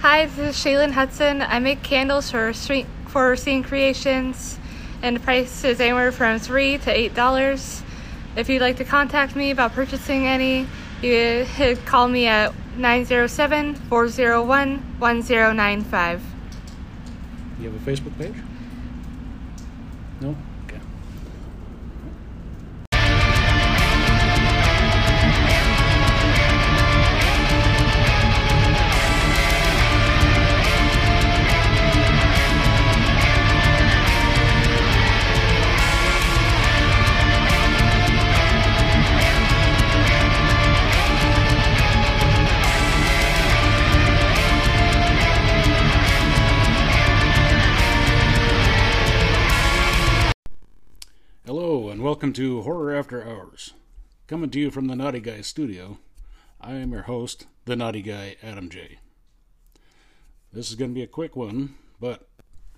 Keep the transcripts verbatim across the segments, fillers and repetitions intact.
Hi, this is Shaylin Hudson. I make candles for street, for Scene Creations, and the price is anywhere from three to eight dollars. If you'd like to contact me about purchasing any, you could call me at nine zero seven, four zero one, one zero nine five. You have a Facebook page? No? Okay. Welcome to Horror After Hours, coming to you from the Naughty Guy studio. I am your host, the Naughty Guy, Adam J. This is going to be a quick one, but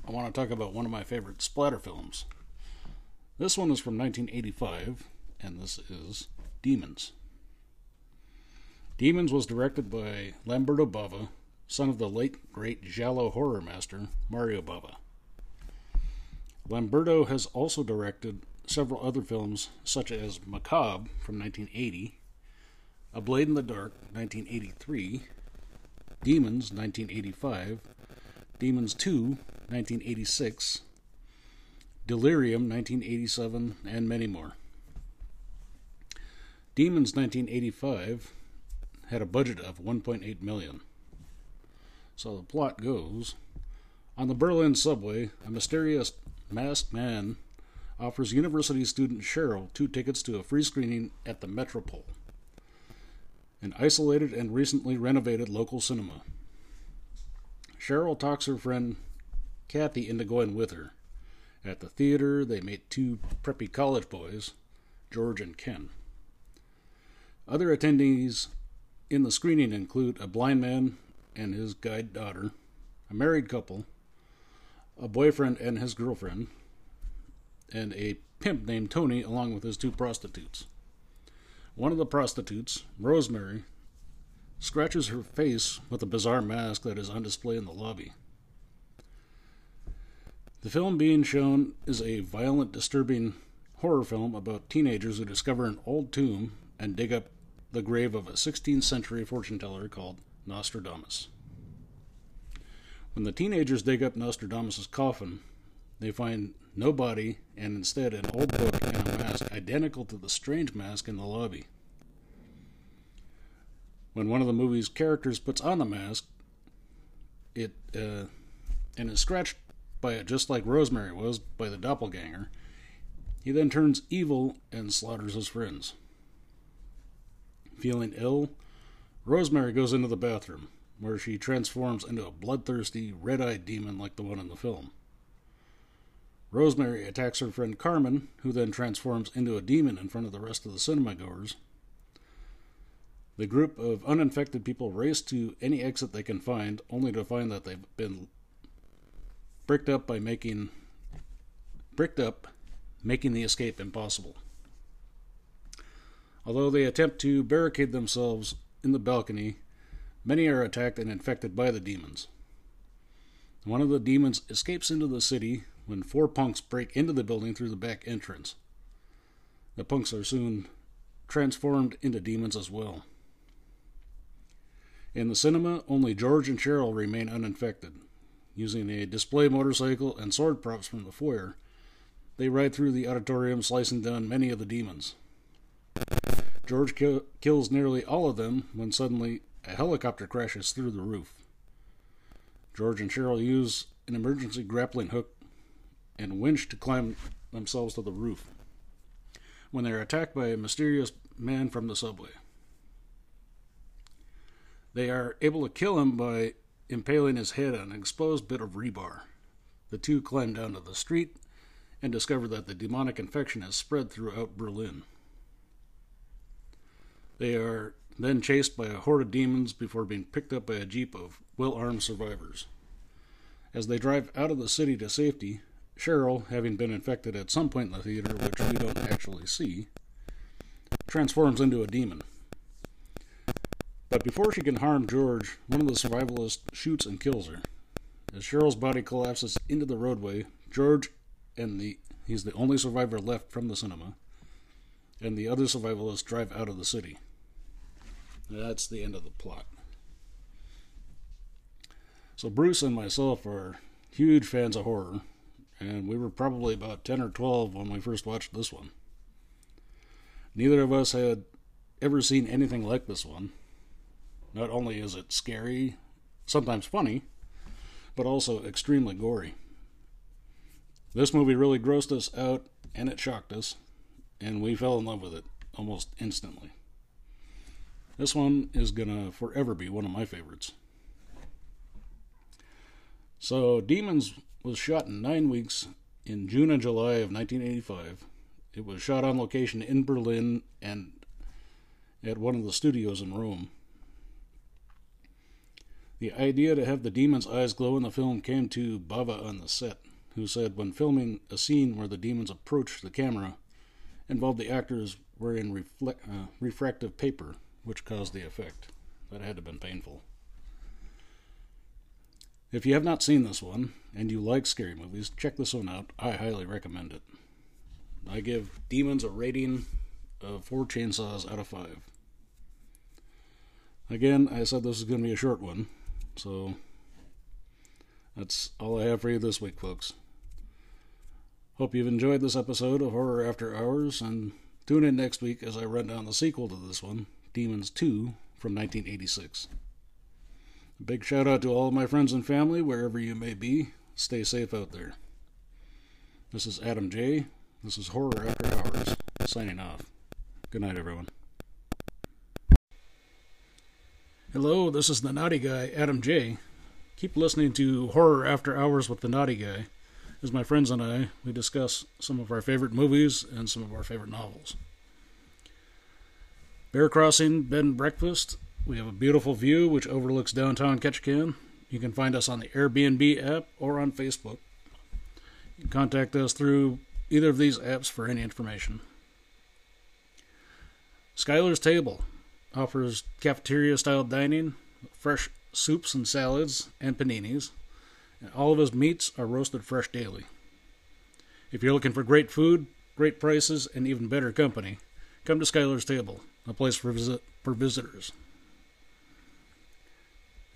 I want to talk about one of my favorite splatter films. This one is from nineteen eighty-five, and this is Demons. Demons was directed by Lamberto Bava, son of the late, great giallo horror master, Mario Bava. Lamberto has also directed several other films, such as Macabre from nineteen eighty, A Blade in the Dark nineteen eighty-three, Demons nineteen eighty-five, Demons two nineteen eighty-six, Delirium nineteen eighty-seven, and many more. Demons nineteen eighty-five had a budget of one point eight million dollars. So the plot goes, on the Berlin subway, a mysterious masked man offers university student Cheryl two tickets to a free screening at the Metropole, an isolated and recently renovated local cinema. Cheryl talks her friend Kathy into going with her. At the theater, they meet two preppy college boys, George and Ken. Other attendees in the screening include a blind man and his guide daughter, a married couple, a boyfriend and his girlfriend, and a pimp named Tony, along with his two prostitutes. One of the prostitutes, Rosemary, scratches her face with a bizarre mask that is on display in the lobby. The film being shown is a violent, disturbing horror film about teenagers who discover an old tomb and dig up the grave of a sixteenth century fortune teller called Nostradamus. When the teenagers dig up Nostradamus' coffin, they find no body, and instead an old book and a mask identical to the strange mask in the lobby. When one of the movie's characters puts on the mask, it uh, and is scratched by it just like Rosemary was by the doppelganger, he then turns evil and slaughters his friends. Feeling ill, Rosemary goes into the bathroom, where she transforms into a bloodthirsty, red-eyed demon like the one in the film. Rosemary attacks her friend Carmen, who then transforms into a demon in front of the rest of the cinema-goers. The group of uninfected people race to any exit they can find, only to find that they've been bricked up by making bricked up, making the escape impossible. Although they attempt to barricade themselves in the balcony, many are attacked and infected by the demons. One of the demons escapes into the city when four punks break into the building through the back entrance. The punks are soon transformed into demons as well. In the cinema, only George and Cheryl remain uninfected. Using a display motorcycle and sword props from the foyer, they ride through the auditorium, slicing down many of the demons. George ki- kills nearly all of them when suddenly a helicopter crashes through the roof. George and Cheryl use an emergency grappling hook and winch to climb themselves to the roof when they are attacked by a mysterious man from the subway. They are able to kill him by impaling his head on an exposed bit of rebar. The two climb down to the street and discover that the demonic infection has spread throughout Berlin. They are then chased by a horde of demons before being picked up by a jeep of well-armed survivors. As they drive out of the city to safety, Cheryl, having been infected at some point in the theater, which we don't actually see, transforms into a demon. But before she can harm George, one of the survivalists shoots and kills her. As Cheryl's body collapses into the roadway, George, and the he's the only survivor left from the cinema, and the other survivalists drive out of the city. That's the end of the plot. So Bruce and myself are huge fans of horror, and we were probably about ten or twelve when we first watched this one. Neither of us had ever seen anything like this one. Not only is it scary, sometimes funny, but also extremely gory. This movie really grossed us out, and it shocked us, and we fell in love with it almost instantly. This one is gonna forever be one of my favorites. So, Demons was shot in nine weeks in June and July of nineteen eighty-five. It was shot on location in Berlin and at one of the studios in Rome. The idea to have the demon's eyes glow in the film came to Bava on the set, who said when filming a scene where the demons approach the camera involved the actors wearing reflect, uh, refractive paper, which caused the effect. That had to have been painful. If you have not seen this one, and you like scary movies, check this one out. I highly recommend it. I give Demons a rating of four chainsaws out of five. Again, I said this is going to be a short one. So, that's all I have for you this week, folks. Hope you've enjoyed this episode of Horror After Hours, and tune in next week as I run down the sequel to this one, Demons two, from nineteen eighty-six. A big shout out to all of my friends and family, wherever you may be. Stay safe out there. This is Adam J. This is Horror After Hours, signing off. Good night, everyone. Hello, this is the Naughty Guy, Adam J. Keep listening to Horror After Hours with the Naughty Guy, as my friends and I, we discuss some of our favorite movies and some of our favorite novels. Bear Crossing Bed and Breakfast. We have a beautiful view which overlooks downtown Ketchikan. You can find us on the Airbnb app or on Facebook. You can contact us through either of these apps for any information. Skylar's Table offers cafeteria-style dining, fresh soups and salads, and paninis. And all of his meats are roasted fresh daily. If you're looking for great food, great prices, and even better company, come to Skylar's Table, a place for, visit, for visitors.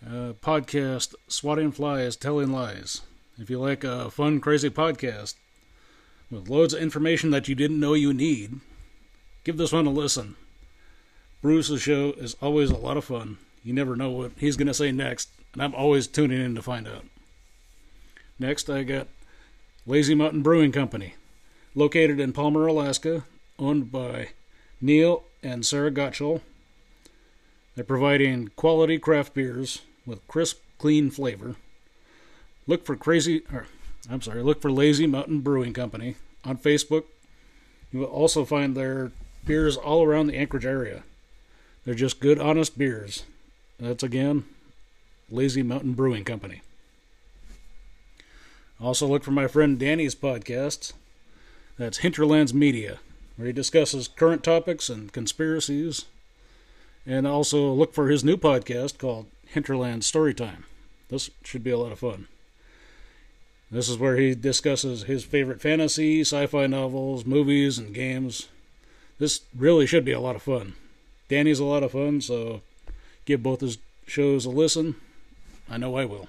Uh, podcast Swatting Flies Telling Lies. If you like a fun, crazy podcast with loads of information that you didn't know you need, give this one a listen. Bruce's show is always a lot of fun. You never know what he's going to say next, and I'm always tuning in to find out. Next, I got Lazy Mountain Brewing Company, located in Palmer, Alaska, owned by Neil and Sarah Gotchall. They're providing quality craft beers with crisp, clean flavor. Look for crazy, or, I'm sorry, look for Lazy Mountain Brewing Company on Facebook. You will also find their beers all around the Anchorage area. They're just good, honest beers. That's, again, Lazy Mountain Brewing Company. Also look for my friend Danny's podcasts. That's Hinterlands Media, where he discusses current topics and conspiracies. And also look for his new podcast called Hinterland Storytime. This should be a lot of fun. This is where he discusses his favorite fantasy, sci-fi novels, movies, and games. This really should be a lot of fun. Danny's a lot of fun, so give both his shows a listen. I know I will.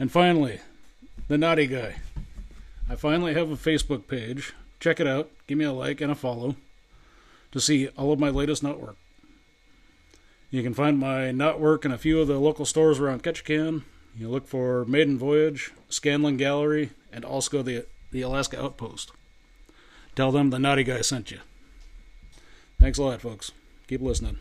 And finally, the Naughty Guy. I finally have a Facebook page. Check it out. Give me a like and a follow to see all of my latest knotwork. You can find my knotwork in a few of the local stores around Ketchikan. You look for Maiden Voyage, Scanlon Gallery, and also the, the Alaska Outpost. Tell them the Naughty Guy sent you. Thanks a lot, folks. Keep listening.